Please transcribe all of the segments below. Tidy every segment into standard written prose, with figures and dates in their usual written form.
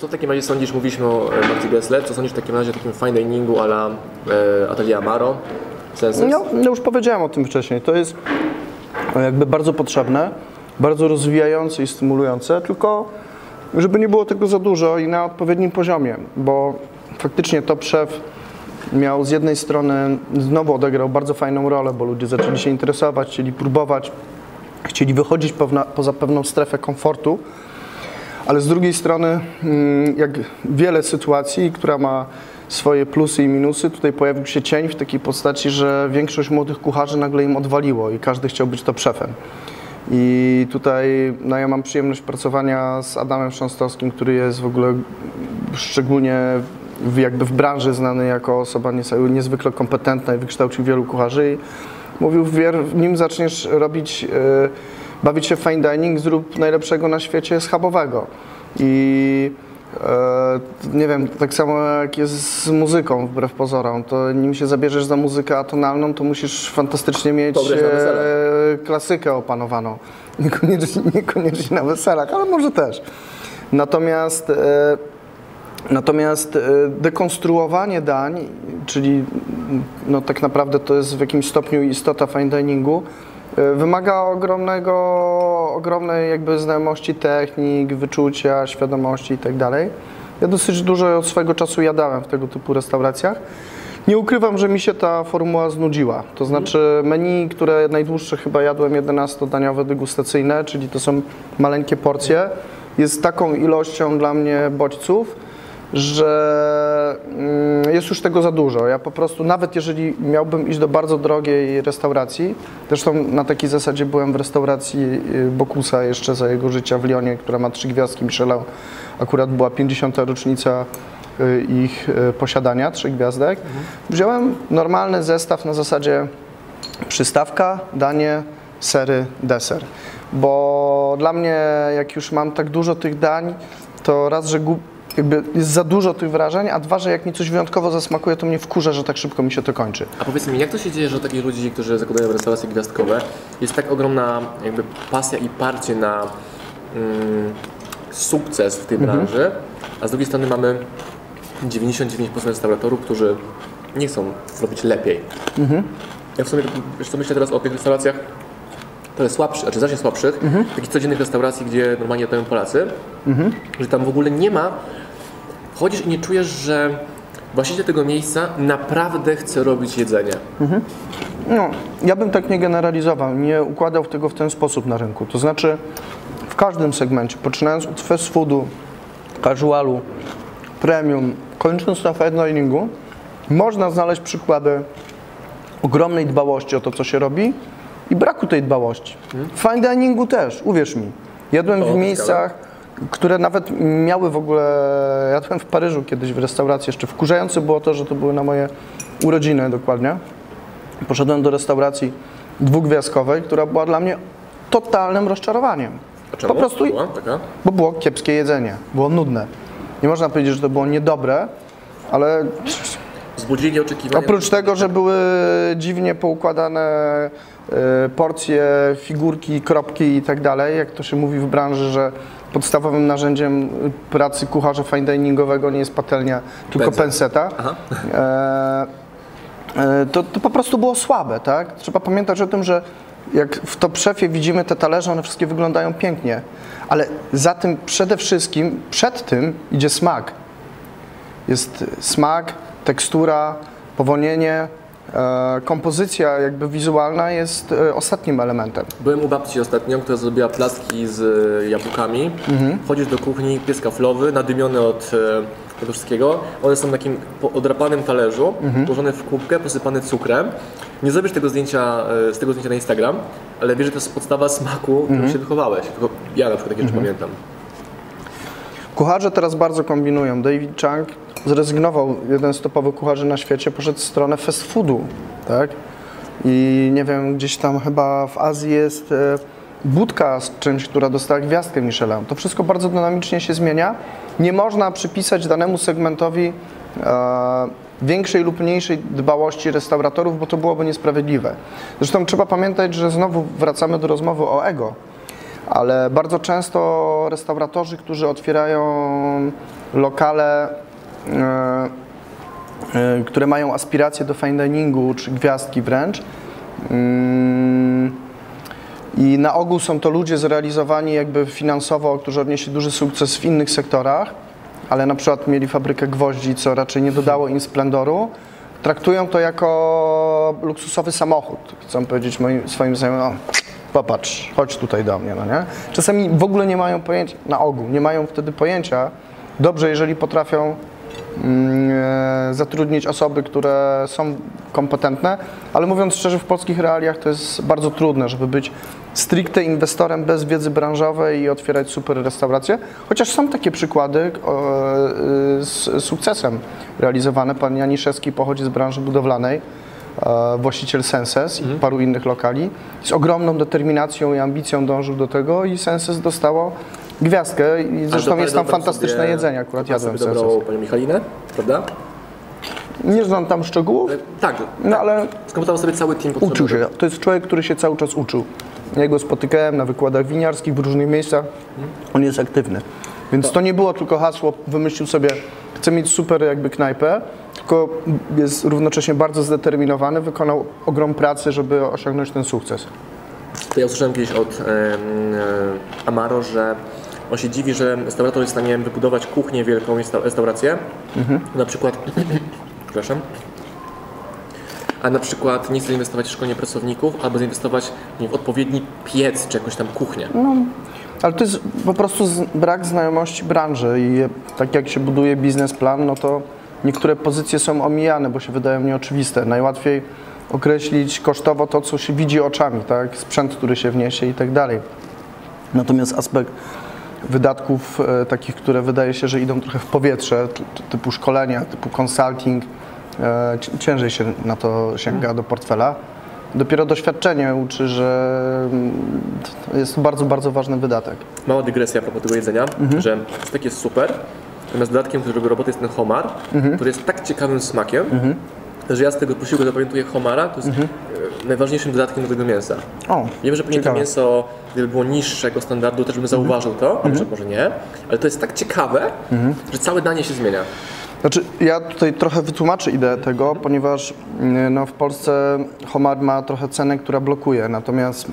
Co w takim razie sądzisz, mówiliśmy o Magdzie Gessler, co sądzisz w takim razie o takim fine diningu a la Atelier Amaro, Senses? No, ja już powiedziałem o tym wcześniej. To jest jakby bardzo potrzebne, bardzo rozwijające i stymulujące, tylko żeby nie było tego za dużo i na odpowiednim poziomie, bo faktycznie top szef miał z jednej strony, znowu odegrał bardzo fajną rolę, bo ludzie zaczęli się interesować, chcieli próbować, chcieli wychodzić poza pewną strefę komfortu, ale z drugiej strony, jak wiele sytuacji, która ma swoje plusy i minusy, tutaj pojawił się cień w takiej postaci, że większość młodych kucharzy nagle im odwaliło i każdy chciał być top szefem. I tutaj no, ja mam przyjemność pracowania z Adamem Sząstowskim, który jest w ogóle szczególnie jakby w branży znany jako osoba niezwykle kompetentna i wykształcił wielu kucharzy. I mówił, nim zaczniesz robić... bawić się w fine dining, zrób najlepszego na świecie schabowego. I nie wiem, tak samo jak jest z muzyką, wbrew pozorom, to nim się zabierzesz za muzykę atonalną, to musisz fantastycznie mieć klasykę opanowaną. Niekoniecznie na weselach, ale może też. Natomiast dekonstruowanie dań, czyli no, tak naprawdę to jest w jakimś stopniu istota fine diningu, wymaga ogromnej jakby znajomości technik, wyczucia, świadomości itd. Ja dosyć dużo od swojego czasu jadałem w tego typu restauracjach. Nie ukrywam, że mi się ta formuła znudziła. To znaczy menu, które najdłuższe chyba jadłem, 11-daniowe degustacyjne, czyli to są maleńkie porcje, jest taką ilością dla mnie bodźców, że jest już tego za dużo. Ja po prostu, nawet jeżeli miałbym iść do bardzo drogiej restauracji, zresztą na takiej zasadzie byłem w restauracji Bocusa jeszcze za jego życia w Lyonie, która ma 3 gwiazdki, Michelle, akurat była 50. rocznica ich posiadania, 3 gwiazdek. Wziąłem normalny zestaw na zasadzie przystawka, danie, sery, deser. Bo dla mnie, jak już mam tak dużo tych dań, to raz, że jakby jest za dużo tych wrażeń, a dwa, że jak mi coś wyjątkowo zasmakuje, to mnie wkurza, że tak szybko mi się to kończy. A powiedz mi, jak to się dzieje, że takich ludzi, którzy zakładają restauracje gwiazdkowe, jest tak ogromna jakby pasja i parcie na sukces w tej branży, a z drugiej strony mamy 99% restauratorów, którzy nie chcą robić lepiej. Ja w sumie, wiesz co, myślę teraz o tych restauracjach trochę słabszych, znaczy znacznie słabszych, takich codziennych restauracji, gdzie normalnie jadają Polacy, że tam w ogóle nie ma. Chodzisz i nie czujesz, że właściciel tego miejsca naprawdę chce robić jedzenie. No, ja bym tak nie generalizował, nie układał tego w ten sposób na rynku. To znaczy w każdym segmencie, poczynając od fast foodu, casualu, premium, kończąc na fine diningu, można znaleźć przykłady ogromnej dbałości o to, co się robi i braku tej dbałości. W fine diningu też, uwierz mi. Jadłem w miejscach, które nawet miały w ogóle, jadłem w Paryżu kiedyś w restauracji, jeszcze wkurzające było to, że to były na moje urodziny dokładnie. Poszedłem do restauracji 2-gwiazdkowej, która była dla mnie totalnym rozczarowaniem. A czemu? Po prostu, była taka? Bo było kiepskie jedzenie, było nudne. Nie można powiedzieć, że to było niedobre, ale wzbudzili oczekiwania. Oprócz tego, że były dziwnie poukładane porcje, figurki, kropki i tak dalej, jak to się mówi w branży, że podstawowym narzędziem pracy kucharza fine diningowego nie jest patelnia, tylko penseta. To po prostu było słabe, tak? Trzeba pamiętać o tym, że jak w Top Szefie widzimy te talerze, one wszystkie wyglądają pięknie, ale za tym przede wszystkim, przed tym idzie smak. Jest smak, tekstura, powonienie, kompozycja jakby wizualna jest ostatnim elementem. Byłem u babci ostatnio, która zrobiła placki z jabłkami. Chodzisz do kuchni, pies kaflowy, nadymiony od tego wszystkiego. One są na takim odrapanym talerzu, ułożone w kubkę, posypane cukrem. Nie zrobisz tego zdjęcia, z tego zdjęcia na Instagram, ale wiesz, że to jest podstawa smaku, którym się wychowałeś. Tylko ja na przykład takie rzeczy pamiętam. Kucharze teraz bardzo kombinują. David Chang zrezygnował jeden z topowych kucharzy na świecie, poszedł w stronę fast foodu, tak? I nie wiem, gdzieś tam chyba w Azji jest budka z czymś, która dostała gwiazdkę Michela. To wszystko bardzo dynamicznie się zmienia. Nie można przypisać danemu segmentowi większej lub mniejszej dbałości restauratorów, bo to byłoby niesprawiedliwe. Zresztą trzeba pamiętać, że znowu wracamy do rozmowy o ego, ale bardzo często restauratorzy, którzy otwierają lokale, które mają aspiracje do fine diningu czy gwiazdki wręcz, i na ogół są to ludzie zrealizowani jakby finansowo, którzy odnieśli duży sukces w innych sektorach, ale na przykład mieli fabrykę gwoździ, co raczej nie dodało im splendoru, traktują to jako luksusowy samochód. Chcą powiedzieć swoim znajomym: o, popatrz, chodź tutaj do mnie, no nie? Czasami w ogóle nie mają pojęcia, na ogół, nie mają wtedy pojęcia. Dobrze, jeżeli potrafią zatrudnić osoby, które są kompetentne, ale mówiąc szczerze, w polskich realiach to jest bardzo trudne, żeby być stricte inwestorem bez wiedzy branżowej i otwierać super restauracje, chociaż są takie przykłady z sukcesem realizowane. Pan Janiszewski pochodzi z branży budowlanej, właściciel Senses i paru innych lokali. Z ogromną determinacją i ambicją dążył do tego i Senses dostało gwiazdkę i zresztą jest tam fantastyczne jedzenie, akurat jadłem Senses. Panią Michalinę, prawda? Nie znam tam szczegółów. Tak, no, ale skompletał sobie cały team. Uczył się. To jest człowiek, który się cały czas uczył. Ja go spotykałem na wykładach winiarskich w różnych miejscach. On jest aktywny. Więc to nie było tylko hasło, wymyślił sobie, chce mieć super jakby knajpę, tylko jest równocześnie bardzo zdeterminowany, wykonał ogrom pracy, żeby osiągnąć ten sukces. To ja usłyszałem kiedyś od Amaro, że on się dziwi, że restaurator jest w stanie wybudować kuchnię wielką, restaurację, na przykład, przepraszam, a na przykład nie chce inwestować w szkolenie pracowników, albo zainwestować w odpowiedni piec czy jakąś tam kuchnię. No. Ale to jest po prostu brak znajomości branży i tak jak się buduje biznesplan, no to niektóre pozycje są omijane, bo się wydają nieoczywiste. Najłatwiej określić kosztowo to, co się widzi oczami, tak? Sprzęt, który się wniesie i tak dalej. Natomiast aspekt wydatków takich, które wydaje się, że idą trochę w powietrze, typu szkolenia, typu consulting, ciężej się na to sięga do portfela. Dopiero doświadczenie uczy, że jest to bardzo, bardzo ważny wydatek. Mała dygresja a propos tego jedzenia, że stek jest super, natomiast dodatkiem, który robi robotę, jest ten homar, który jest tak ciekawym smakiem, że ja z tego posiłku zapamiętuję homara, to jest najważniejszym dodatkiem do tego mięsa. O, wiem, że pewnie to mięso, gdyby było niższego standardu, też bym zauważył to, a może nie, ale to jest tak ciekawe, że całe danie się zmienia. Znaczy, ja tutaj trochę wytłumaczę ideę tego, ponieważ no, w Polsce homar ma trochę cenę, która blokuje, natomiast,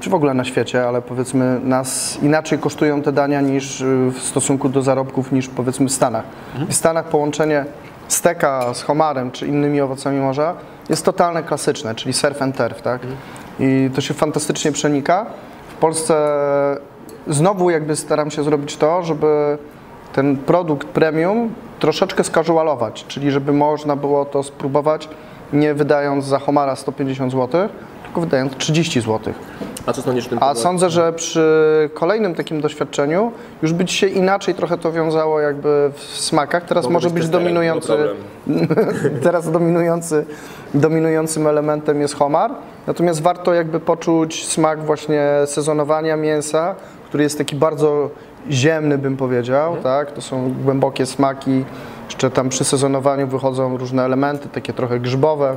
czy w ogóle na świecie, ale powiedzmy nas inaczej kosztują te dania niż w stosunku do zarobków, niż powiedzmy w Stanach. W Stanach połączenie steka z homarem czy innymi owocami morza jest totalnie klasyczne, czyli surf and turf, tak? I to się fantastycznie przenika. W Polsce znowu jakby staram się zrobić to, żeby ten produkt premium troszeczkę skażualować, czyli żeby można było to spróbować, nie wydając za homara 150 zł, tylko wydając 30 zł. A co sądzisz o tym? A sądzę, że przy kolejnym takim doświadczeniu już by ci się inaczej trochę to wiązało jakby w smakach. Teraz może być dominujący, teraz dominującym elementem jest homar, natomiast warto jakby poczuć smak właśnie sezonowania mięsa, który jest taki bardzo ziemny, bym powiedział, tak? To są głębokie smaki, jeszcze tam przy sezonowaniu wychodzą różne elementy, takie trochę grzybowe,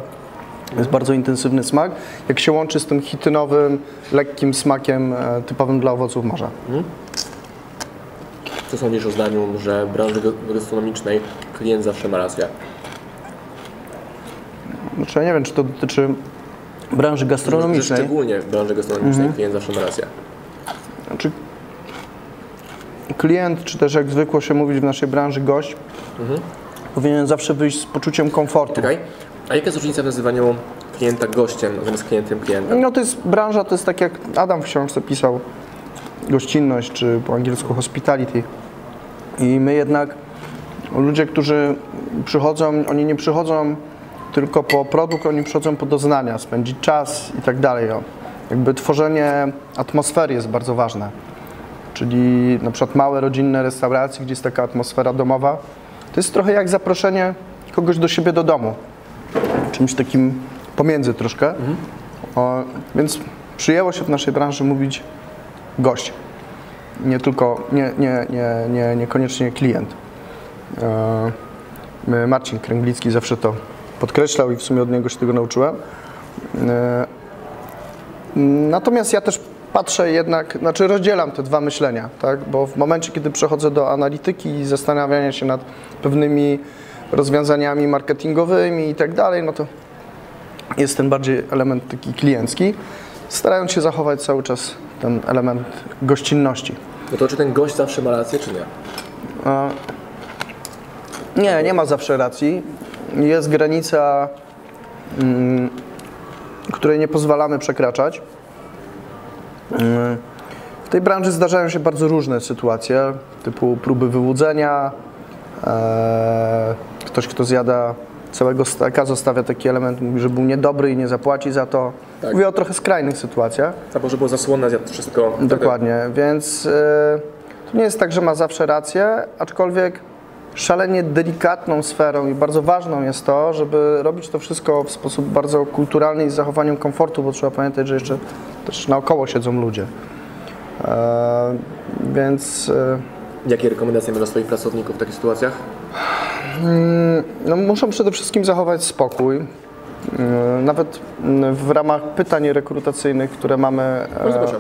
jest bardzo intensywny smak, jak się łączy z tym chitynowym, lekkim smakiem typowym dla owoców morza. Co sądzisz o zdaniu, że w branży gastronomicznej klient zawsze ma rację? Znaczy, ja nie wiem, czy to dotyczy branży gastronomicznej. Szczególnie w branży gastronomicznej klient zawsze ma rację. Znaczy, klient, czy też jak zwykło się mówić w naszej branży, gość, powinien zawsze wyjść z poczuciem komfortu. Okay. A jaka jest różnica w nazywaniu klienta gościem zamiast klientem klientem? No to jest branża, to jest tak jak Adam w książce pisał, gościnność, czy po angielsku hospitality. I my jednak, ludzie, którzy przychodzą, oni nie przychodzą tylko po produkt, oni przychodzą po doznania, spędzić czas i tak dalej. Jakby tworzenie atmosfery jest bardzo ważne. Czyli na przykład małe rodzinne restauracje, gdzie jest taka atmosfera domowa, To jest trochę jak zaproszenie kogoś do siebie do domu. Czymś takim pomiędzy troszkę. Mhm. Więc przyjęło się w naszej branży mówić gość. Nie tylko, niekoniecznie klient. Marcin Kręglicki zawsze to podkreślał i w sumie od niego się tego nauczyłem. Natomiast ja też patrzę jednak, znaczy rozdzielam te dwa myślenia, tak? Bo w momencie, kiedy przechodzę do analityki i zastanawiania się nad pewnymi rozwiązaniami marketingowymi i tak dalej, no to jest ten bardziej element taki kliencki, starając się zachować cały czas ten element gościnności. No to czy ten gość zawsze ma rację, czy nie? Nie, nie ma zawsze racji. Jest granica, której nie pozwalamy przekraczać. W tej branży zdarzają się bardzo różne sytuacje, typu próby wyłudzenia. Ktoś, kto zjada całego staka, zostawia taki element, mówi, że był niedobry i nie zapłaci za to. Tak. Mówię o trochę skrajnych sytuacjach. Tak, bo że było zasłonne, zjadł wszystko. Dokładnie, więc to nie jest tak, że ma zawsze rację, aczkolwiek szalenie delikatną sferą i bardzo ważną jest to, żeby robić to wszystko w sposób bardzo kulturalny i z zachowaniem komfortu, bo trzeba pamiętać, że jeszcze też naokoło siedzą ludzie. Jakie rekomendacje masz dla swoich pracowników w takich sytuacjach? No, muszą przede wszystkim zachować spokój. Nawet w ramach pytań rekrutacyjnych, które mamy... Proszę.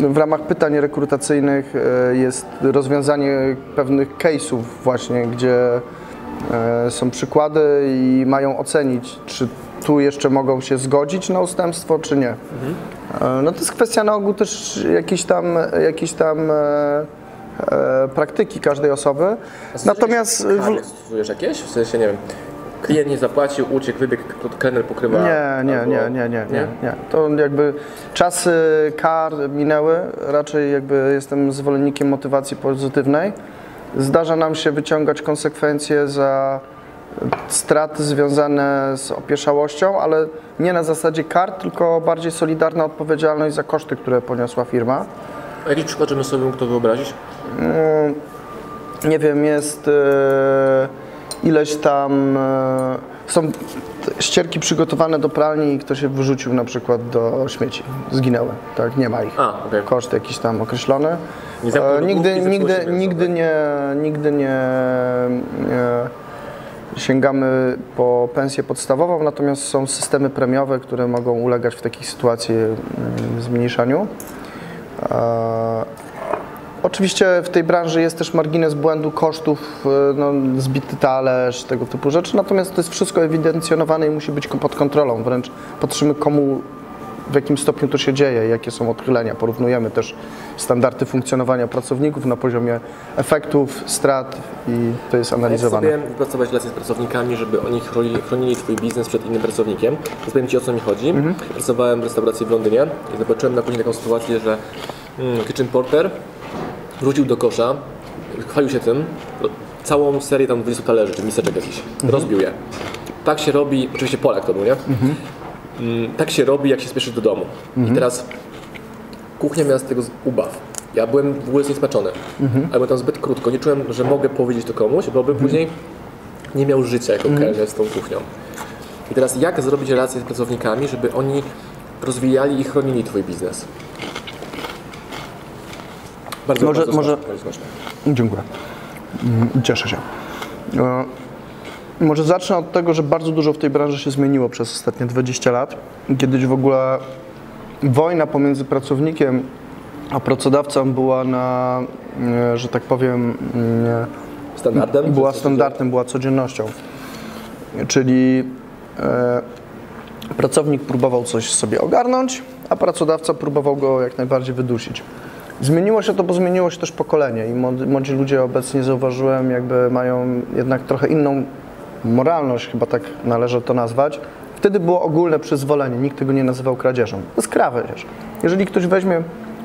W ramach pytań rekrutacyjnych jest rozwiązanie pewnych case'ów właśnie, gdzie są przykłady i mają ocenić, czy tu jeszcze mogą się zgodzić na ustępstwo, czy nie. Mhm. No to jest kwestia na ogół też jakiejś tam praktyki każdej osoby. Natomiast... Stosujesz jakieś? W sensie, nie wiem, klient nie zapłacił, uciekł, wybiegł, kelner pokrywa... Nie. To jakby czasy kar minęły. Raczej jakby jestem zwolennikiem motywacji pozytywnej. Zdarza nam się wyciągać konsekwencje za straty związane z opieszałością, ale nie na zasadzie kar, tylko bardziej solidarna odpowiedzialność za koszty, które poniosła firma. A jaki przykład, żebym sobie mógł to wyobrazić? Nie wiem, jest ileś tam... Są ścierki przygotowane do pralni i ktoś się wyrzucił na przykład do śmieci. Zginęły, tak? Nie ma ich. Okay. Koszt jakiś tam określony. Nigdy nie sięgamy po pensję podstawową, natomiast są systemy premiowe, które mogą ulegać w takiej sytuacji zmniejszaniu. Oczywiście w tej branży jest też margines błędu kosztów, no, zbity talerz, tego typu rzeczy, natomiast to jest wszystko ewidencjonowane i musi być pod kontrolą, wręcz patrzymy komu, w jakim stopniu to się dzieje, jakie są odchylenia. Porównujemy też standardy funkcjonowania pracowników na poziomie efektów, strat i to jest analizowane. Jak sobie wypracować relacje z pracownikami, żeby oni chronili Twój biznes przed innym pracownikiem? Powiem Ci, o co mi chodzi. Mhm. Pracowałem w restauracji w Londynie i zobaczyłem na później taką sytuację, że kitchen porter wrócił do kosza, chwalił się tym, całą serię tam 20 talerzy, czy miseczek jakiś, rozbił je. Tak się robi, oczywiście Polak to był, nie? Mhm. Tak się robi, jak się spieszysz do domu. I teraz kuchnia miała z tego ubaw. Ja byłem w ogóle zniesmaczony, ale byłem tam zbyt krótko. Nie czułem, że mogę powiedzieć to komuś, bo bym później nie miał życia jako kelner z tą kuchnią. I teraz jak zrobić relacje z pracownikami, żeby oni rozwijali i chronili Twój biznes? Dziękuję. Cieszę się. Może zacznę od tego, że bardzo dużo w tej branży się zmieniło przez ostatnie 20 lat. Kiedyś w ogóle wojna pomiędzy pracownikiem a pracodawcą była na, że tak powiem, standardem? Była standardem, była codziennością. Czyli pracownik próbował coś sobie ogarnąć, a pracodawca próbował go jak najbardziej wydusić. Zmieniło się to, bo zmieniło się też pokolenie i młodzi ludzie obecnie, zauważyłem, jakby mają jednak trochę inną moralność, chyba tak należy to nazwać. Wtedy było ogólne przyzwolenie, nikt tego nie nazywał kradzieżą. To jest kradzież. Jeżeli ktoś weźmie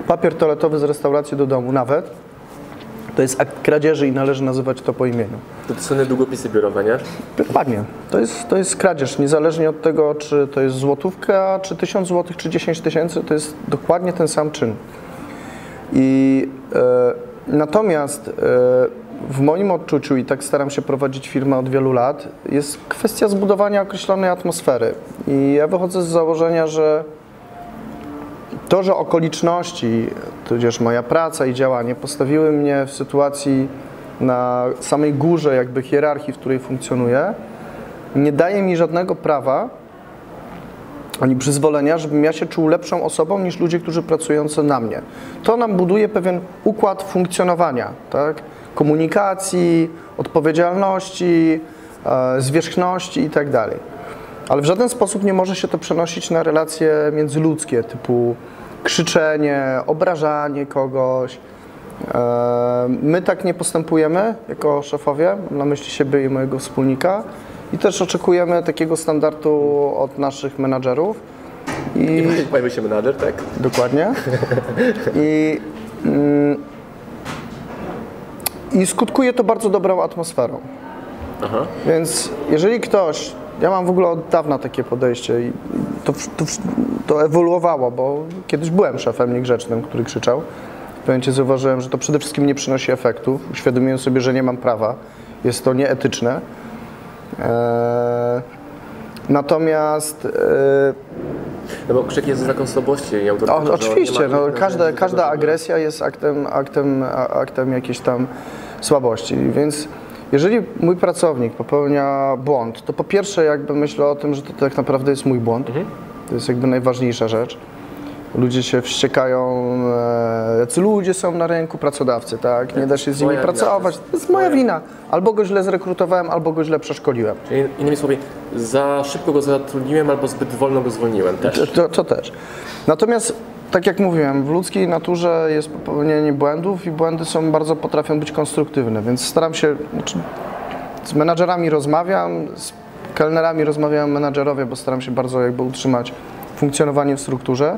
papier toaletowy z restauracji do domu nawet, to jest akt kradzieży i należy nazywać to po imieniu. To są długopisy biurowe, nie? Dokładnie. To jest kradzież. Niezależnie od tego, czy to jest złotówka, czy 1000 złotych, czy 10 tysięcy, to jest dokładnie ten sam czyn. I natomiast w moim odczuciu, i tak staram się prowadzić firmę od wielu lat, jest kwestia zbudowania określonej atmosfery. I ja wychodzę z założenia, że to, że okoliczności, tudzież moja praca i działanie postawiły mnie w sytuacji na samej górze jakby hierarchii, w której funkcjonuję, nie daje mi żadnego prawa ani przyzwolenia, żebym ja się czuł lepszą osobą niż ludzie, którzy pracujący na mnie. To nam buduje pewien układ funkcjonowania, tak? Komunikacji, odpowiedzialności, zwierzchności itd. Ale w żaden sposób nie może się to przenosić na relacje międzyludzkie, typu krzyczenie, obrażanie kogoś. My tak nie postępujemy jako szefowie, mam na myśli siebie i mojego wspólnika. I też oczekujemy takiego standardu od naszych menadżerów. Pojmy się menadżer, tak? Dokładnie. I skutkuje to bardzo dobrą atmosferą. Aha. Więc jeżeli ktoś... Ja mam w ogóle od dawna takie podejście i to ewoluowało, bo kiedyś byłem szefem niegrzecznym, który krzyczał. W momencie zauważyłem, że to przede wszystkim nie przynosi efektów. Uświadomiłem sobie, że nie mam prawa. Jest to nieetyczne. Natomiast... No bo krzyk jest znakiem słabości i autorytetu. Oczywiście, no, każda agresja jest aktem jakiejś tam słabości, więc jeżeli mój pracownik popełnia błąd, to po pierwsze jakby myślę o tym, że to tak naprawdę jest mój błąd, to jest jakby najważniejsza rzecz. Ludzie się wściekają, jacy ludzie są na rynku, pracodawcy, tak? Nie da się z nimi pracować, to jest moja wina. Albo go źle zrekrutowałem, albo go źle przeszkoliłem. Czyli innymi słowy, za szybko go zatrudniłem, albo zbyt wolno go zwolniłem też. To też. Natomiast, tak jak mówiłem, w ludzkiej naturze jest popełnienie błędów i błędy są bardzo potrafią być konstruktywne, więc staram się, z menadżerami rozmawiam, z kelnerami rozmawiają menadżerowie, bo staram się bardzo jakby utrzymać funkcjonowanie w strukturze.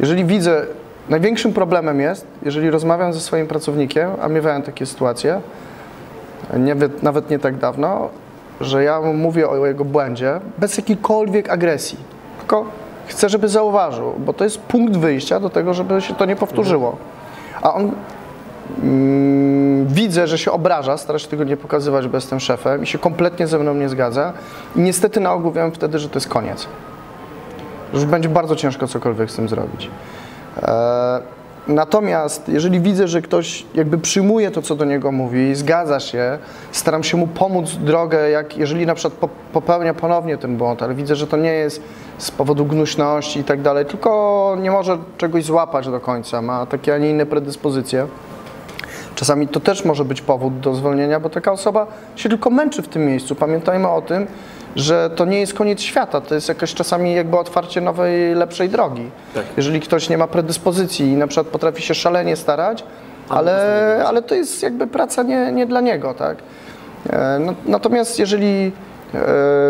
Jeżeli widzę, największym problemem jest, jeżeli rozmawiam ze swoim pracownikiem, a miewałem takie sytuacje, nawet nie tak dawno, że ja mówię o jego błędzie bez jakiejkolwiek agresji, tylko chcę, żeby zauważył, bo to jest punkt wyjścia do tego, żeby się to nie powtórzyło. A on widzę, że się obraża, stara się tego nie pokazywać, bo jestem szefem i się kompletnie ze mną nie zgadza i niestety na ogół wiem wtedy, że to jest koniec. Już będzie bardzo ciężko cokolwiek z tym zrobić. Natomiast jeżeli widzę, że ktoś jakby przyjmuje to, co do niego mówi, zgadza się, staram się mu pomóc drogę, jak jeżeli na przykład popełnia ponownie ten błąd, ale widzę, że to nie jest z powodu gnuśności i tak dalej, tylko nie może czegoś złapać do końca, ma takie, a nie inne predyspozycje. Czasami to też może być powód do zwolnienia, bo taka osoba się tylko męczy w tym miejscu. Pamiętajmy o tym, że to nie jest koniec świata, to jest jakaś czasami jakby otwarcie nowej, lepszej drogi. Tak. Jeżeli ktoś nie ma predyspozycji i na przykład potrafi się szalenie starać, ale to jest jakby praca nie dla niego, tak? Natomiast jeżeli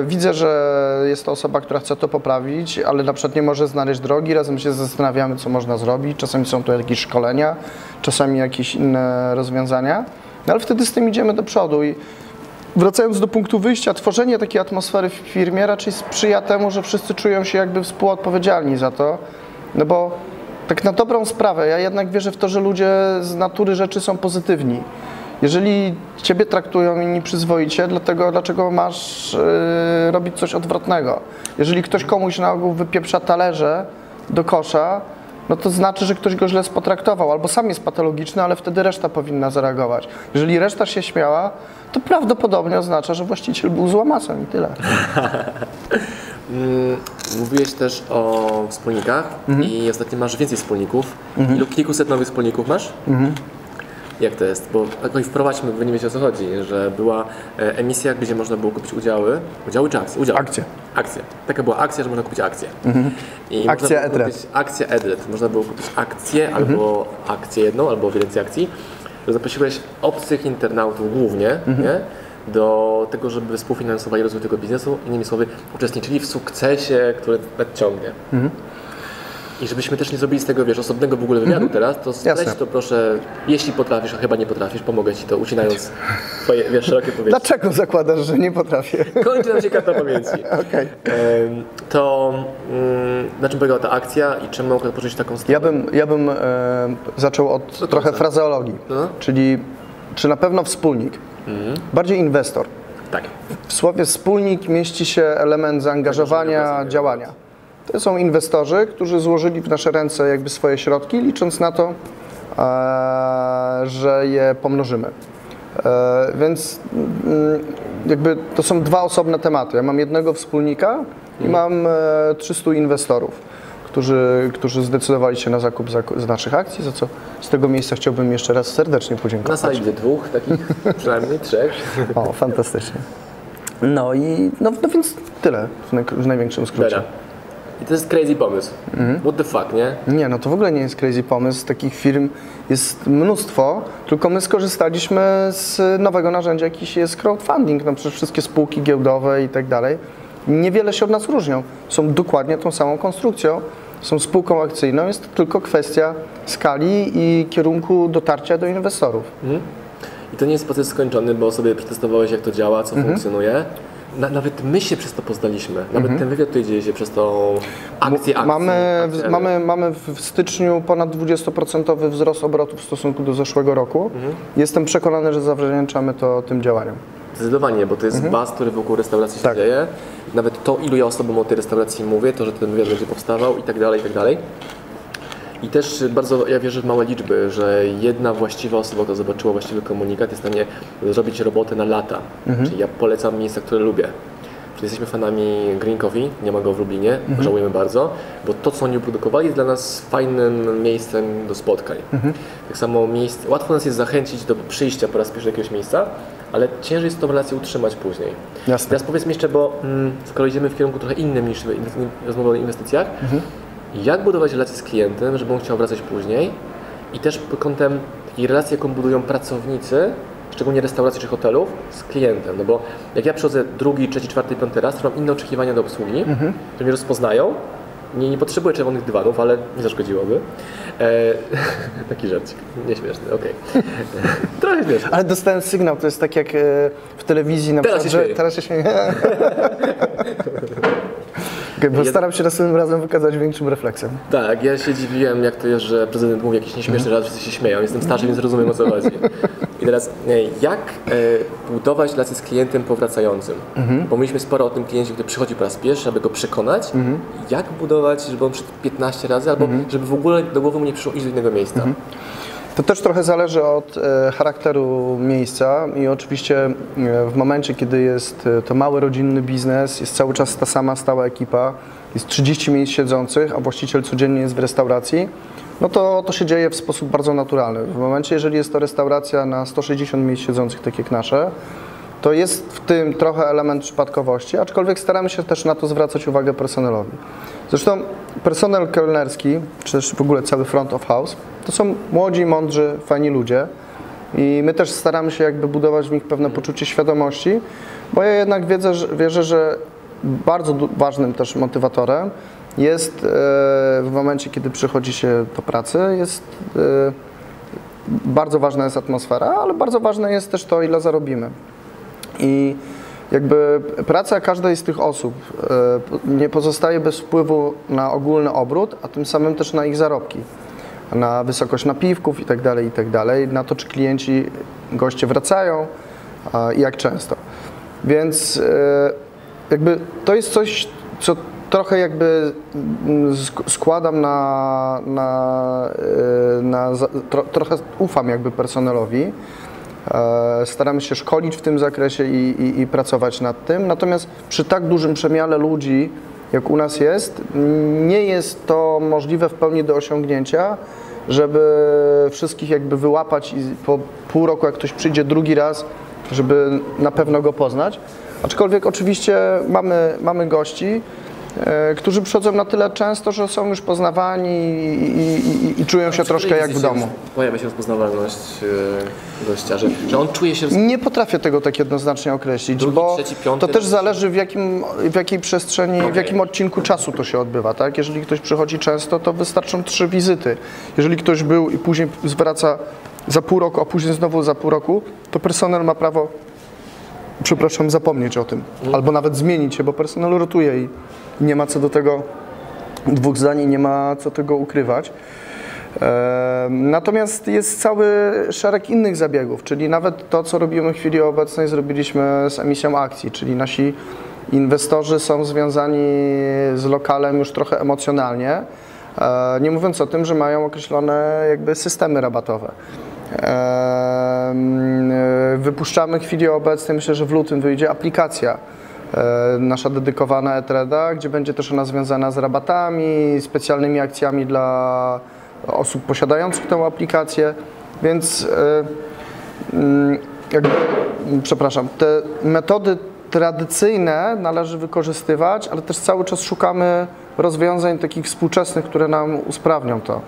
widzę, że jest to osoba, która chce to poprawić, ale na przykład nie może znaleźć drogi, razem się zastanawiamy, co można zrobić, czasami są to jakieś szkolenia, czasami jakieś inne rozwiązania, no ale wtedy z tym idziemy do przodu i wracając do punktu wyjścia, tworzenie takiej atmosfery w firmie raczej sprzyja temu, że wszyscy czują się jakby współodpowiedzialni za to, no bo tak na dobrą sprawę, ja jednak wierzę w to, że ludzie z natury rzeczy są pozytywni. Jeżeli ciebie traktują inni przyzwoicie, dlaczego masz robić coś odwrotnego? Jeżeli ktoś komuś na ogół wypieprza talerze do kosza, no to znaczy, że ktoś go źle spotraktował, albo sam jest patologiczny, ale wtedy reszta powinna zareagować. Jeżeli reszta się śmiała, to prawdopodobnie oznacza, że właściciel był złamasem i tyle. Mówiłeś też o wspólnikach i ostatnio masz więcej wspólników. Ilu kilkuset nowych wspólników masz? Jak to jest? Bo jakoś wprowadźmy, bo nie wiecie, o co chodzi, że była emisja, gdzie można było kupić udziały. Udziały czy akcje? Udziały. Akcje. Akcje. Taka była akcja, że można kupić akcje. I akcja ETRED. Akcja ETRED. Można było kupić akcję, albo akcję jedną, albo więcej akcji. Zaprosiłeś obcych internautów głównie, nie? Do tego, żeby współfinansowali rozwój tego biznesu. Innymi słowy, uczestniczyli w sukcesie, który nadciągnie. I żebyśmy też nie zrobili z tego, wiesz, osobnego w ogóle wywiadu teraz, to sprawdź to proszę, jeśli potrafisz, a chyba nie potrafisz, pomogę ci to, ucinając twoje, wiesz, szerokie powieści. Dlaczego zakładasz, że nie potrafię? Kończy nam się karta pamięci. Okay. To na czym polegała ta akcja i czym mogę pożyć taką stronę? Ja bym zaczął od trochę frazeologii, czyli czy na pewno wspólnik, bardziej inwestor. Tak. W słowie wspólnik mieści się element zaangażowania, działania. To są inwestorzy, którzy złożyli w nasze ręce jakby swoje środki, licząc na to, że je pomnożymy. Więc jakby to są dwa osobne tematy. Ja mam jednego wspólnika i mam 300 inwestorów, którzy zdecydowali się na zakup z naszych akcji, za co z tego miejsca chciałbym jeszcze raz serdecznie podziękować. Na sali dwóch, takich przynajmniej trzech. O, fantastycznie. No i no więc tyle w największym skrócie. I to jest crazy pomysł. What the fuck, nie? Nie, no to w ogóle nie jest crazy pomysł. Takich firm jest mnóstwo, tylko my skorzystaliśmy z nowego narzędzia, jakiś jest crowdfunding. No przecież wszystkie spółki giełdowe i tak dalej niewiele się od nas różnią. Są dokładnie tą samą konstrukcją, są spółką akcyjną, jest to tylko kwestia skali i kierunku dotarcia do inwestorów. I to nie jest proces skończony, bo sobie przetestowałeś, jak to działa, co funkcjonuje. Nawet my się przez to poznaliśmy. Nawet ten wywiad tutaj dzieje się przez tą akcję. Mamy w styczniu ponad 20% wzrost obrotu w stosunku do zeszłego roku. Jestem przekonany, że zawdzięczamy to tym działaniom. Zdecydowanie, bo to jest baz, który wokół restauracji się dzieje. Nawet to, ilu ja osobom o tej restauracji mówię, to, że ten wywiad będzie powstawał i tak dalej, i tak dalej. I też bardzo, ja wierzę w małe liczby, że jedna właściwa osoba, która zobaczyła właściwy komunikat, jest w stanie zrobić robotę na lata. Czyli ja polecam miejsca, które lubię. Czyli jesteśmy fanami Green Coffee, nie ma go w Lublinie, żałujemy bardzo, bo to, co oni produkowali, jest dla nas fajnym miejscem do spotkań. Tak samo miejsce, łatwo nas jest zachęcić do przyjścia po raz pierwszy do jakiegoś miejsca, ale ciężej jest tą relację utrzymać później. Jasne. Teraz powiedzmy jeszcze, bo skoro idziemy w kierunku trochę innym niż rozmowa o inwestycjach, jak budować relacje z klientem, żeby on chciał wracać później, i też pod kątem i relacji, jaką budują pracownicy, szczególnie restauracji czy hotelów, z klientem. No bo jak ja przychodzę drugi, trzeci, czwarty, piąty raz, to mam inne oczekiwania do obsługi, które mnie rozpoznają. Nie potrzebuję czerwonych dywanów, ale nie zaszkodziłoby. Taki żarcik, nieśmieszny, okej. Trochę śmieszny. Ale dostałem sygnał, to jest tak jak w telewizji na przykład. Teraz się śmieję. Okay, bo staram się następnym razem wykazać większym refleksem. Tak, ja się dziwiłem, jak to jest, że prezydent mówi jakiś nieśmieszny raz, wszyscy się śmieją. Jestem starszy, więc rozumiem, o co chodzi. I teraz, jak budować relację z klientem powracającym? Bo mówiliśmy sporo o tym kliencie, który przychodzi po raz pierwszy, aby go przekonać. Jak budować, żeby on przyszedł 15 razy, albo żeby w ogóle do głowy mu nie przyszło iść do innego miejsca? To też trochę zależy od charakteru miejsca i oczywiście w momencie, kiedy jest to mały rodzinny biznes, jest cały czas ta sama stała ekipa, jest 30 miejsc siedzących, a właściciel codziennie jest w restauracji, no to się dzieje w sposób bardzo naturalny. W momencie, jeżeli jest to restauracja na 160 miejsc siedzących, tak jak nasze, to jest w tym trochę element przypadkowości, aczkolwiek staramy się też na to zwracać uwagę personelowi. Zresztą personel kelnerski, czy też w ogóle cały front of house, to są młodzi, mądrzy, fajni ludzie i my też staramy się jakby budować w nich pewne poczucie świadomości, bo ja jednak wierzę, że bardzo ważnym też motywatorem jest w momencie, kiedy przychodzi się do pracy, jest bardzo ważna jest atmosfera, ale bardzo ważne jest też to, ile zarobimy. I jakby praca każdej z tych osób nie pozostaje bez wpływu na ogólny obrót, a tym samym też na ich zarobki, na wysokość napiwków i tak dalej, na to, czy klienci, goście wracają i jak często. Więc jakby to jest coś, co trochę jakby składam trochę ufam jakby personelowi. Staramy się szkolić w tym zakresie i pracować nad tym. Natomiast przy tak dużym przemiale ludzi, jak u nas jest, nie jest to możliwe w pełni do osiągnięcia, żeby wszystkich jakby wyłapać i po pół roku, jak ktoś przyjdzie drugi raz, żeby na pewno go poznać. Aczkolwiek oczywiście mamy gości, którzy przychodzą na tyle często, że są już poznawani i czują się troszkę jak w domu. Pojawia się rozpoznawalność gościa, że on czuje się... Nie potrafię tego tak jednoznacznie określić, bo to też zależy w jakiej przestrzeni, w jakim odcinku czasu to się odbywa. Tak? Jeżeli ktoś przychodzi często, to wystarczą 3 wizyty. Jeżeli ktoś był i później zwraca za pół roku, a później znowu za pół roku, to personel ma prawo, przepraszam, zapomnieć o tym. Albo nawet zmienić się, bo personel rotuje i nie ma co do tego dwóch zdań, nie ma co tego ukrywać. Natomiast jest cały szereg innych zabiegów, czyli nawet to, co robimy w chwili obecnej, zrobiliśmy z emisją akcji, czyli nasi inwestorzy są związani z lokalem już trochę emocjonalnie, nie mówiąc o tym, że mają określone jakby systemy rabatowe. Wypuszczamy w chwili obecnej, myślę, że w lutym wyjdzie aplikacja nasza dedykowana ETREDA, gdzie będzie też ona związana z rabatami, specjalnymi akcjami dla osób posiadających tę aplikację, więc jakby, przepraszam, te metody tradycyjne należy wykorzystywać, ale też cały czas szukamy rozwiązań takich współczesnych, które nam usprawnią to.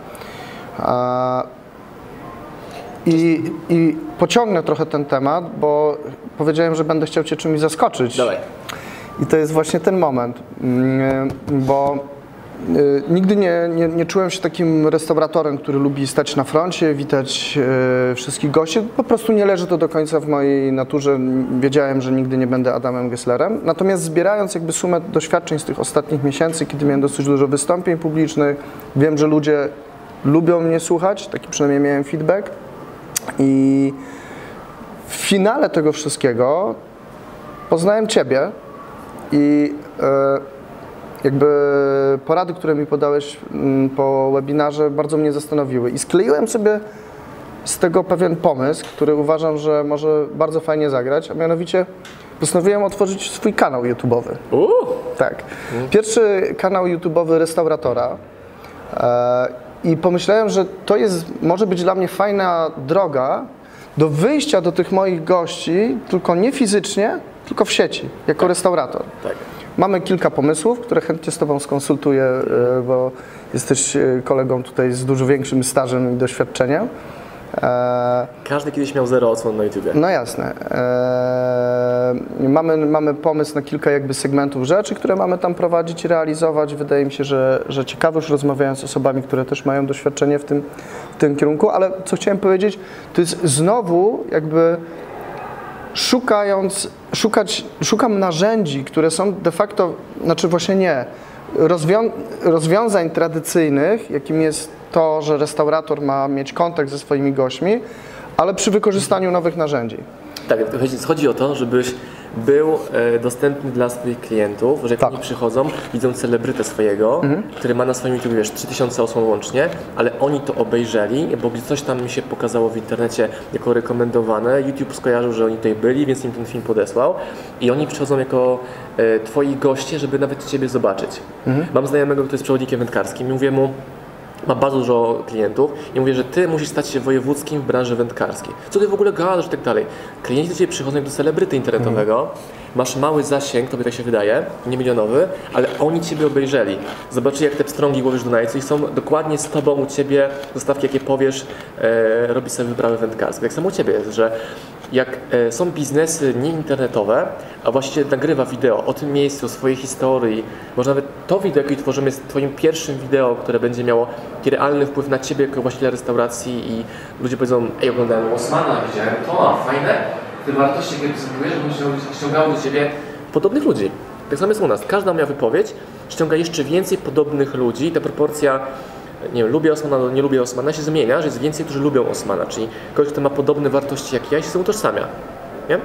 I pociągnę trochę ten temat, bo powiedziałem, że będę chciał Cię czymś zaskoczyć. Dawaj. I to jest właśnie ten moment, bo nigdy nie czułem się takim restauratorem, który lubi stać na froncie, witać wszystkich gości. Po prostu nie leży to do końca w mojej naturze. Wiedziałem, że nigdy nie będę Adamem Gesslerem. Natomiast zbierając jakby sumę doświadczeń z tych ostatnich miesięcy, kiedy miałem dosyć dużo wystąpień publicznych, wiem, że ludzie lubią mnie słuchać, taki przynajmniej miałem feedback. I w finale tego wszystkiego poznałem Ciebie i jakby porady, które mi podałeś po webinarze, bardzo mnie zastanowiły. I skleiłem sobie z tego pewien pomysł, który uważam, że może bardzo fajnie zagrać, a mianowicie postanowiłem otworzyć swój kanał YouTube'owy. Tak. Pierwszy kanał YouTube'owy restauratora. I pomyślałem, że to jest, może być dla mnie fajna droga do wyjścia do tych moich gości, tylko nie fizycznie, tylko w sieci, jako restaurator. Tak. Mamy kilka pomysłów, które chętnie z Tobą skonsultuję, bo jesteś kolegą tutaj z dużo większym stażem i doświadczeniem. Każdy kiedyś miał 0 odsłon na YouTube. No jasne. Mamy pomysł na kilka jakby segmentów rzeczy, które mamy tam prowadzić i realizować. Wydaje mi się, że ciekawe, już rozmawiając z osobami, które też mają doświadczenie w tym kierunku, ale co chciałem powiedzieć, to jest znowu jakby szukam narzędzi, które są de facto, znaczy właśnie nie, rozwiązań tradycyjnych, jakim jest to, że restaurator ma mieć kontakt ze swoimi gośćmi, ale przy wykorzystaniu nowych narzędzi. Tak, chodzi o to, żebyś był dostępny dla swoich klientów, że jak oni przychodzą, widzą celebrytę swojego, który ma na swoim YouTube, wiesz, 3000 osłon łącznie, ale oni to obejrzeli, bo gdzieś coś tam mi się pokazało w internecie jako rekomendowane, YouTube skojarzył, że oni tutaj byli, więc im ten film podesłał i oni przychodzą jako twoi goście, żeby nawet Ciebie zobaczyć. Mam znajomego, który jest przewodnikiem wędkarskim i mówię mu, ma bardzo dużo klientów i mówię, że ty musisz stać się wojewódzkim w branży wędkarskiej. Co ty w ogóle gadasz i tak dalej. Klienci do ciebie przychodzą jak do celebryty internetowego, masz mały zasięg, tobie tak się wydaje, nie milionowy, ale oni ciebie obejrzeli. Zobaczyli, jak te pstrągi łowisz w Dunajcu i są dokładnie z tobą u ciebie, zostawki jakie powiesz, robi sobie wyprawy wędkarskie. Tak samo u ciebie jest, że jak są biznesy nieinternetowe, a właściwie nagrywa wideo o tym miejscu, o swojej historii, może nawet to wideo, jakie tworzymy, jest twoim pierwszym wideo, które będzie miało realny wpływ na ciebie jako właściciela restauracji i ludzie powiedzą, ej, oglądałem Osmana, widziałem to, a fajne, te wartości, jakie prezentujesz, żeby się ściągało do ciebie podobnych ludzi. Tak samo jest u nas, każda moja wypowiedź ściąga jeszcze więcej podobnych ludzi i ta proporcja, nie wiem, lubię Osmana, nie lubię Osmana, się zmienia, że jest więcej, którzy lubią Osmana, czyli ktoś, kto ma podobne wartości jak ja i się utożsamia, nie?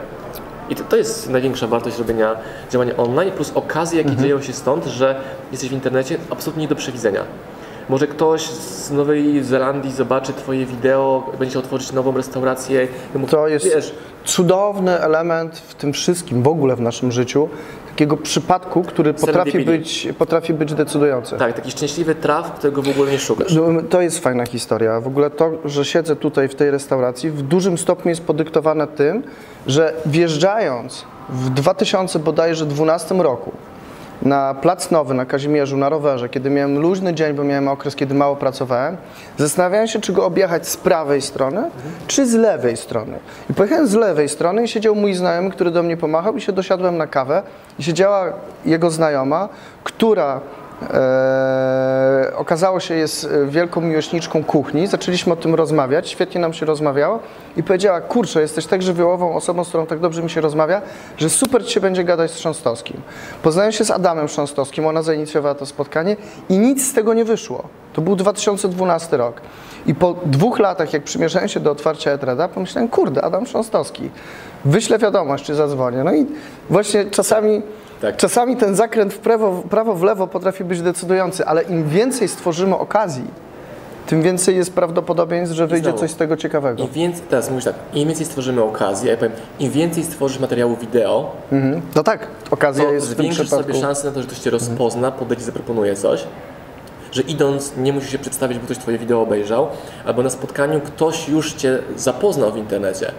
I to jest największa wartość robienia działania online, plus okazje, jakie dzieją się stąd, że jesteś w internecie, absolutnie nie do przewidzenia. Może ktoś z Nowej Zelandii zobaczy twoje wideo, będzie otworzyć nową restaurację. To jest, wiesz, cudowny element w tym wszystkim, w ogóle w naszym życiu, takiego przypadku, który potrafi być decydujący. Tak, taki szczęśliwy traf, którego w ogóle nie szukasz. To jest fajna historia. W ogóle to, że siedzę tutaj w tej restauracji, w dużym stopniu jest podyktowane tym, że wjeżdżając w 2012 roku na Plac Nowy, na Kazimierzu, na rowerze, kiedy miałem luźny dzień, bo miałem okres, kiedy mało pracowałem, zastanawiałem się, czy go objechać z prawej strony, czy z lewej strony. I pojechałem z lewej strony i siedział mój znajomy, który do mnie pomachał i się dosiadłem na kawę. I siedziała jego znajoma, która okazało się jest wielką miłośniczką kuchni. Zaczęliśmy o tym rozmawiać, świetnie nam się rozmawiało i powiedziała: kurczę, jesteś tak żywiołową osobą, z którą tak dobrze mi się rozmawia, że super ci się będzie gadać z Sząstowskim. Poznałem się z Adamem Sząstowskim, ona zainicjowała to spotkanie i nic z tego nie wyszło. To był 2012 rok i po 2 latach, jak przymierzałem się do otwarcia ETREDA, pomyślałem: kurde, Adam Sząstowski, wyślę wiadomość czy zadzwonię. No i właśnie czasami czasami ten zakręt w prawo, w lewo potrafi być decydujący, ale im więcej stworzymy okazji, tym więcej jest prawdopodobieństw, że wyjdzie coś z tego ciekawego. Teraz mówisz tak, im więcej stworzymy okazji, ja powiem, im więcej stworzysz materiału wideo, no tak, okazja jest w tym przypadku. Zwiększysz sobie szansę na to, że ktoś cię rozpozna, podejdzie, zaproponuje coś, że idąc nie musisz się przedstawić, bo ktoś twoje wideo obejrzał, albo na spotkaniu ktoś już cię zapoznał w internecie.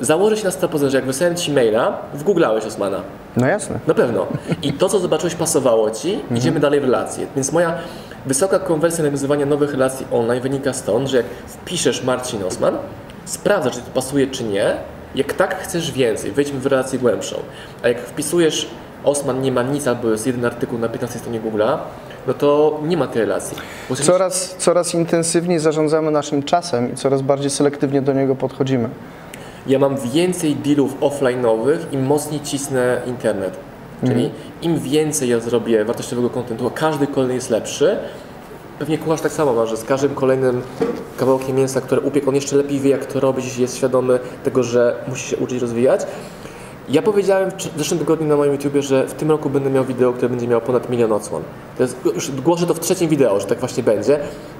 Założę się na 100%, że jak wysłałem ci maila, wgooglałeś Osmana. No jasne. Na pewno. I to, co zobaczyłeś, pasowało ci, idziemy dalej w relacje. Więc moja wysoka konwersja nawiązywania nowych relacji online wynika stąd, że jak wpiszesz Marcin Osman, sprawdzasz, czy to pasuje, czy nie. Jak tak, chcesz więcej, wejdźmy w relację głębszą. A jak wpisujesz Osman nie ma nic, albo jest jeden artykuł na 15 stronie Google'a, no to nie ma tej relacji. Coraz intensywniej zarządzamy naszym czasem i coraz bardziej selektywnie do niego podchodzimy. Ja mam więcej dealów offline'owych i mocniej cisnę internet. Czyli im więcej ja zrobię wartościowego kontentu, a każdy kolejny jest lepszy. Pewnie kucharz tak samo ma, że z każdym kolejnym kawałkiem mięsa, które upiekł, on jeszcze lepiej wie, jak to robić, jest świadomy tego, że musi się uczyć, rozwijać. Ja powiedziałem w zeszłym tygodniu na moim YouTubie, że w tym roku będę miał wideo, które będzie miało ponad 1 000 000 odsłon. To jest, już głoszę to w 3. wideo, że tak właśnie będzie.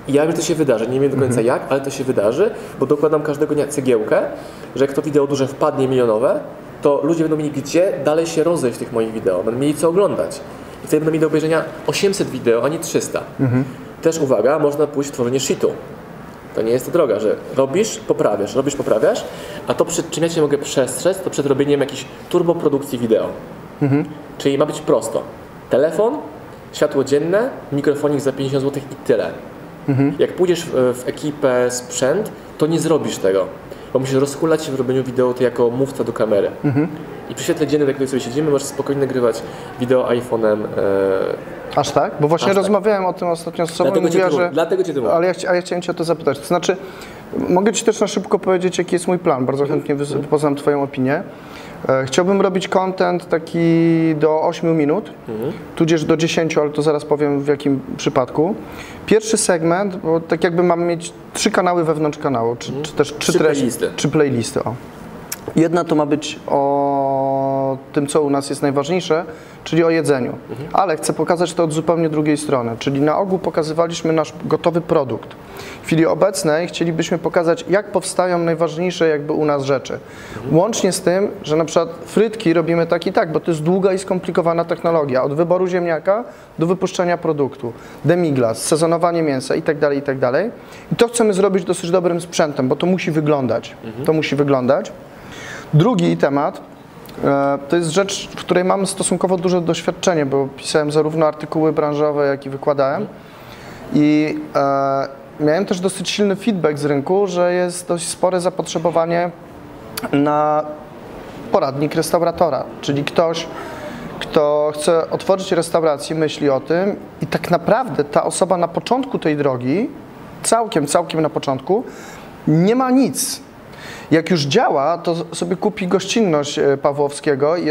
I ja wiem, że to się wydarzy. Nie wiem do końca jak, ale to się wydarzy, bo dokładam każdego dnia cegiełkę, że jak to wideo duże wpadnie milionowe, to ludzie będą mieli gdzie dalej się rozejść w tych moich wideo. Będą mieli co oglądać. I wtedy będą mieli do obejrzenia 800 wideo, a nie 300. Też uwaga, można pójść w tworzenie shitu. To nie jest to droga, że robisz, poprawiasz, a to przed czym ja cię mogę przestrzec, to przed robieniem jakiejś turboprodukcji wideo. Czyli ma być prosto. Telefon, światło dzienne, mikrofonik za 50 zł i tyle. Jak pójdziesz w ekipę sprzęt, to nie zrobisz tego, bo musisz rozhulać się w robieniu wideo ty jako mówca do kamery. I przy świetle dziennym, jak tutaj sobie siedzimy, możesz spokojnie nagrywać wideo iPhone'em. Aż tak? Bo właśnie rozmawiałem o tym ostatnio z sobą i mówiła, że... Dlatego cię to mówię. Ale ja chciałem cię o to zapytać. To znaczy, mogę ci też na szybko powiedzieć, jaki jest mój plan. Bardzo chętnie poznam twoją opinię. Chciałbym robić content taki do 8 minut, tudzież do 10, ale to zaraz powiem w jakim przypadku. Pierwszy segment, bo tak jakby mam mieć 3 kanały wewnątrz kanału, czy też 3 playlisty. 3 playlisty, o. Jedna to ma być o tym, co u nas jest najważniejsze, czyli o jedzeniu, ale chcę pokazać to od zupełnie drugiej strony, czyli na ogół pokazywaliśmy nasz gotowy produkt. W chwili obecnej chcielibyśmy pokazać, jak powstają najważniejsze jakby u nas rzeczy. Łącznie z tym, że na przykład frytki robimy tak i tak, bo to jest długa i skomplikowana technologia, od wyboru ziemniaka do wypuszczenia produktu, demiglas, sezonowanie mięsa itd., itd. I to chcemy zrobić dosyć dobrym sprzętem, bo to musi wyglądać. To musi wyglądać. Drugi temat to jest rzecz, w której mam stosunkowo duże doświadczenie, bo pisałem zarówno artykuły branżowe, jak i wykładałem. I miałem też dosyć silny feedback z rynku, że jest dość spore zapotrzebowanie na poradnik restauratora, czyli ktoś, kto chce otworzyć restaurację, myśli o tym i tak naprawdę ta osoba na początku tej drogi, całkiem na początku, nie ma nic. Jak już działa, to sobie kupi gościnność Pawłowskiego i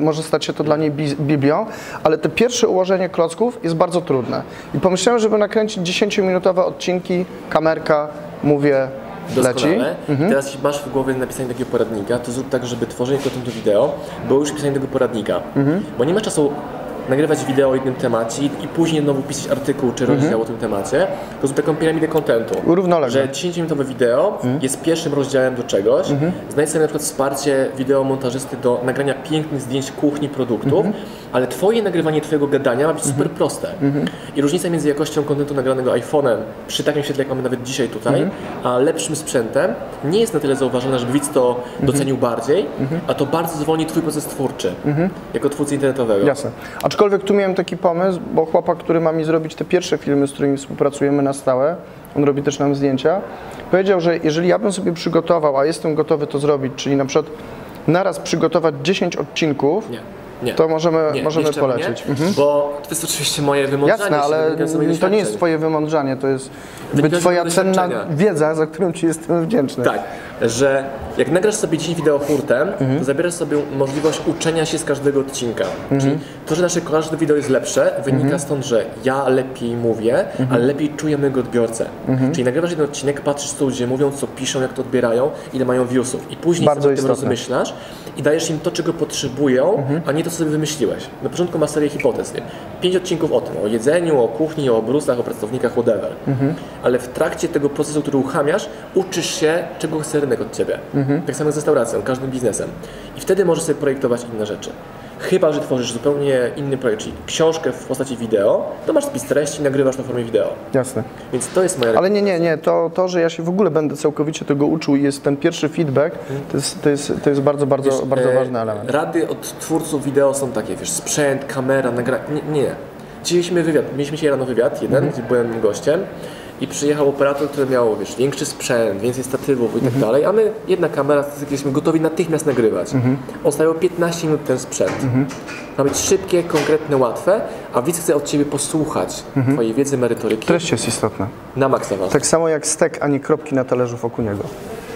może stać się to dla niej biblią, ale to pierwsze ułożenie klocków jest bardzo trudne. I pomyślałem, żeby nakręcić 10-minutowe odcinki, kamerka, mówię, leci. Teraz jeśli masz w głowie napisanie takiego poradnika, to zrób tak, żeby tworzenie kontentu wideo było już pisanie tego poradnika, bo nie ma czasu nagrywać wideo o jednym temacie i później znowu pisać artykuł czy rozdział o tym temacie, to są taką piramidę kontentu. Równolegle. Że 10-minutowe wideo jest pierwszym rozdziałem do czegoś. Znajdź sobie na przykład wsparcie wideomontażysty do nagrania pięknych zdjęć kuchni, produktów, ale twoje nagrywanie twojego gadania ma być super proste. I różnica między jakością kontentu nagranego iPhone'em przy takim świetle, jak mamy nawet dzisiaj tutaj, a lepszym sprzętem nie jest na tyle zauważona, żeby widz to docenił bardziej, a to bardzo zwolni twój proces twórczy, jako twórcy internetowego. Jasne. Aczkolwiek tu miałem taki pomysł, bo chłopak, który ma mi zrobić te pierwsze filmy, z którymi współpracujemy na stałe, on robi też nam zdjęcia, powiedział, że jeżeli ja bym sobie przygotował, a jestem gotowy to zrobić, czyli na przykład naraz przygotować 10 odcinków, to możemy polecieć. Nie, bo to jest oczywiście moje wymądrzanie. Jasne, ale to nie jest twoje wymądrzanie, to jest twoja cenna wiedza, za którą ci jestem wdzięczny. Tak, że jak nagrasz sobie 10 wideo hurtem, to zabierasz sobie możliwość uczenia się z każdego odcinka. Czyli to, że nasze każde wideo jest lepsze, wynika stąd, że ja lepiej mówię, ale lepiej czuję mojego odbiorcę. Czyli nagrywasz jeden odcinek, patrzysz, co ludzie mówią, co piszą, jak to odbierają, ile mają viewsów. I później sobie o tym rozmyślasz i dajesz im to, czego potrzebują, a nie to, co sobie wymyśliłeś. Na początku masz serię hipotez, nie? 5 odcinków o tym, o jedzeniu, o kuchni, o obrusach, o pracownikach, whatever. Ale w trakcie tego procesu, który uruchamiasz, uczysz się, czego chce rynek od ciebie. Tak samo z restauracją, każdym biznesem. I wtedy możesz sobie projektować inne rzeczy. Chyba że tworzysz zupełnie inny projekt, czyli książkę w postaci wideo, to masz spis treści i nagrywasz na formie wideo. Jasne. Więc to jest moja... Ale nie, to, że ja się w ogóle będę całkowicie tego uczył i jest ten pierwszy feedback, to jest bardzo ważny element. Rady od twórców wideo są takie, wiesz, sprzęt, kamera, nagranie, Mieliśmy dzisiaj rano wywiad jeden, gdzie byłem gościem i przyjechał operator, który miał, wiesz, większy sprzęt, więcej statywów i tak dalej, a my jedna kamera, jesteśmy gotowi natychmiast nagrywać. On stawiał 15 minut ten sprzęt. Ma być szybkie, konkretne, łatwe, a widz chce od ciebie posłuchać twojej wiedzy, merytoryki. Treść jest istotna. Na maksa ważne. Tak samo jak stek, a nie kropki na talerzu wokół niego.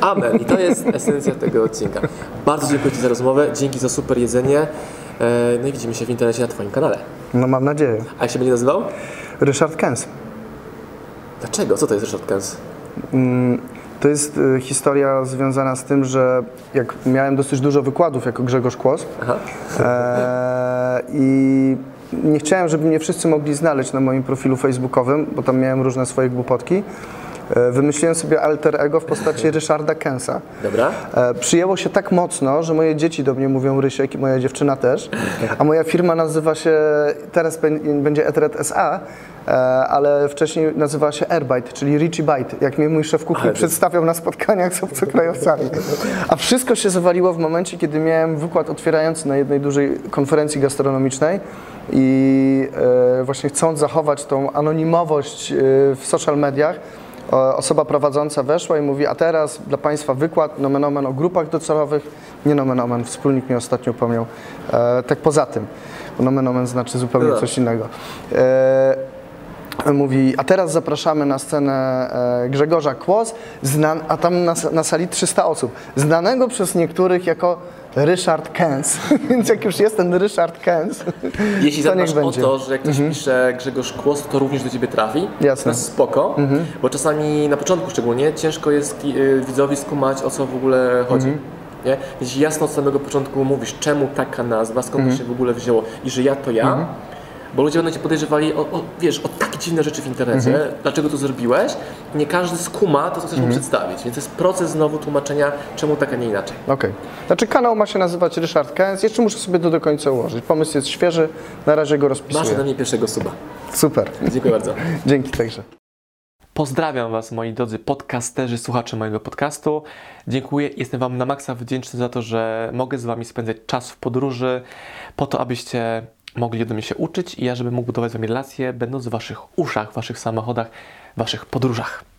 Amen. I to jest esencja tego odcinka. Bardzo dziękuję ci za rozmowę, dzięki za super jedzenie. No i widzimy się w internecie na twoim kanale. No mam nadzieję. A jak się będzie nazywał? Ryszard Kęs. Dlaczego? Co to jest Ryszard Kęs? To jest historia związana z tym, że jak miałem dosyć dużo wykładów jako Grzegorz Kłos i nie chciałem, żeby mnie wszyscy mogli znaleźć na moim profilu facebookowym, bo tam miałem różne swoje głupotki. Wymyśliłem sobie alter ego w postaci Ryszarda Kęsa. Dobra. Przyjęło się tak mocno, że moje dzieci do mnie mówią Rysiek i moja dziewczyna też, a moja firma nazywa się, teraz będzie Eteret S.A., ale wcześniej nazywała się Airbite, czyli Richie Bite, jak mnie mój szef kuchni przedstawiał na spotkaniach z obcokrajowcami. A wszystko się zawaliło w momencie, kiedy miałem wykład otwierający na jednej dużej konferencji gastronomicznej i właśnie chcąc zachować tą anonimowość w social mediach, osoba prowadząca weszła i mówi, a teraz dla Państwa wykład nomen omen o grupach docelowych. Nie nomen omen, wspólnik mnie ostatnio upomniał. Tak poza tym, nomen omen znaczy zupełnie coś innego. Mówi, a teraz zapraszamy na scenę Grzegorza Kłos, a tam na sali 300 osób, znanego przez niektórych jako Ryszard Kęs. Więc jak już jest ten Ryszard Kęs, jeśli zadbasz o to, że jak ktoś pisze Grzegorz Kłos, to również do ciebie trafi. Jasne. To jest spoko, bo czasami na początku szczególnie ciężko jest widzowi skumać, o co w ogóle chodzi. Nie? Jeśli jasno od samego początku mówisz, czemu taka nazwa, skąd to się w ogóle wzięło i że ja to ja, bo ludzie będą cię podejrzewali o takie dziwne rzeczy w internecie, dlaczego to zrobiłeś. Nie każdy skuma to, co chcesz mu przedstawić, więc to jest proces znowu tłumaczenia, czemu tak, a nie inaczej. Okej. Znaczy kanał ma się nazywać Ryszard Kęs, jeszcze muszę sobie to do końca ułożyć. Pomysł jest świeży, na razie go rozpisuję. Masz ode mnie pierwszego suba. Super. Dziękuję bardzo. Dzięki także. Pozdrawiam Was, moi drodzy podcasterzy, słuchacze mojego podcastu. Dziękuję, jestem Wam na maksa wdzięczny za to, że mogę z Wami spędzać czas w podróży, po to, abyście mogli ode mnie się uczyć i ja, żebym mógł budować z Wami relacje, będąc w Waszych uszach, w Waszych samochodach, w Waszych podróżach.